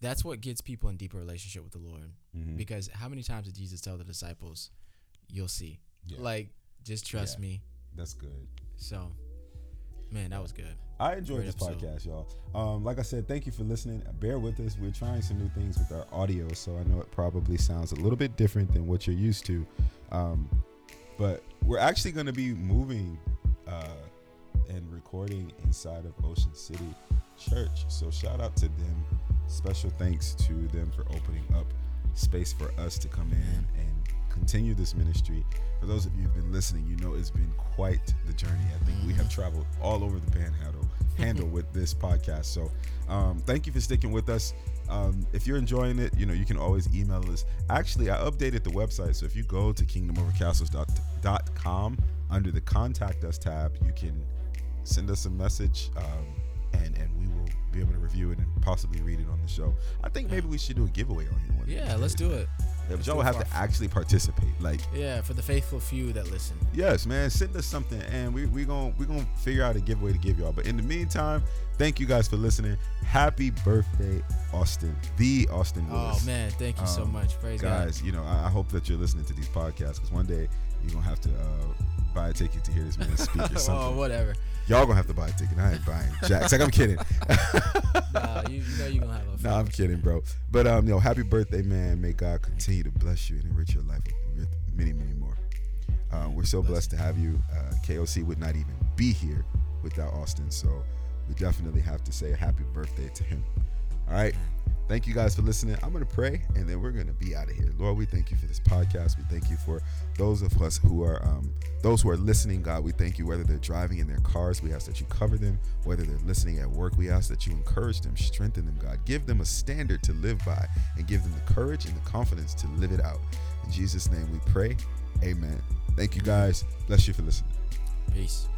that's what gets people in deeper relationship with the Lord. Mm-hmm. Because how many times did Jesus tell the disciples, you'll see, yeah. like, just trust yeah. me. That's good. So, man, that was good. I enjoyed Great this episode. podcast, y'all. Um, like I said, thank you for listening. Bear with us. We're trying some new things with our audio, so I know it probably sounds a little bit different than what you're used to. Um, but we're actually going to be moving uh, and recording inside of Ocean City Church. So shout out to them. Special thanks to them for opening up space for us to come in and continue this ministry. For those of you who've been listening, you know it's been quite the journey. I think we have traveled all over the panhandle handle with this podcast. So um, thank you for sticking with us. Um, if you're enjoying it, you know, you can always email us. Actually, I updated the website. So if you go to kingdom over castles dot com under the Contact Us tab, you can send us a message um, and, and we will be able to review it and possibly read it on the show. I think maybe we should do a giveaway on here. One yeah, let's do it. Yeah, but y'all will have to actually participate. Like, yeah, for the faithful few that listen. Yes, man. Send us something, and we we gonna we gonna figure out a giveaway to give y'all. But in the meantime, thank you guys for listening. Happy birthday, Austin, the Austin Willis. Oh man, thank you um, so much, praise God. Guys, you know, I, I hope that you're listening to these podcasts, because one day you're gonna have to uh, buy a ticket to hear this man speak or something. Oh, whatever. Y'all gonna have to buy a ticket. I ain't buying jacks. Like, I'm kidding. Nah, you, you know you're gonna have a fun. Nah, I'm kidding, bro. But um, you know, happy birthday, man. May God continue to bless you and enrich your life with many, many more. Uh, we're so blessed to have you. Uh, K O C would not even be here without Austin, so we definitely have to say a happy birthday to him. All right. Thank you guys for listening. I'm going to pray, and then we're going to be out of here. Lord, we thank you for this podcast. We thank you for those of us who are um, those who are listening, God. We thank you, whether they're driving in their cars, we ask that you cover them. Whether they're listening at work, we ask that you encourage them, strengthen them, God. Give them a standard to live by and give them the courage and the confidence to live it out. In Jesus' name we pray. Amen. Thank you, guys. Bless you for listening. Peace.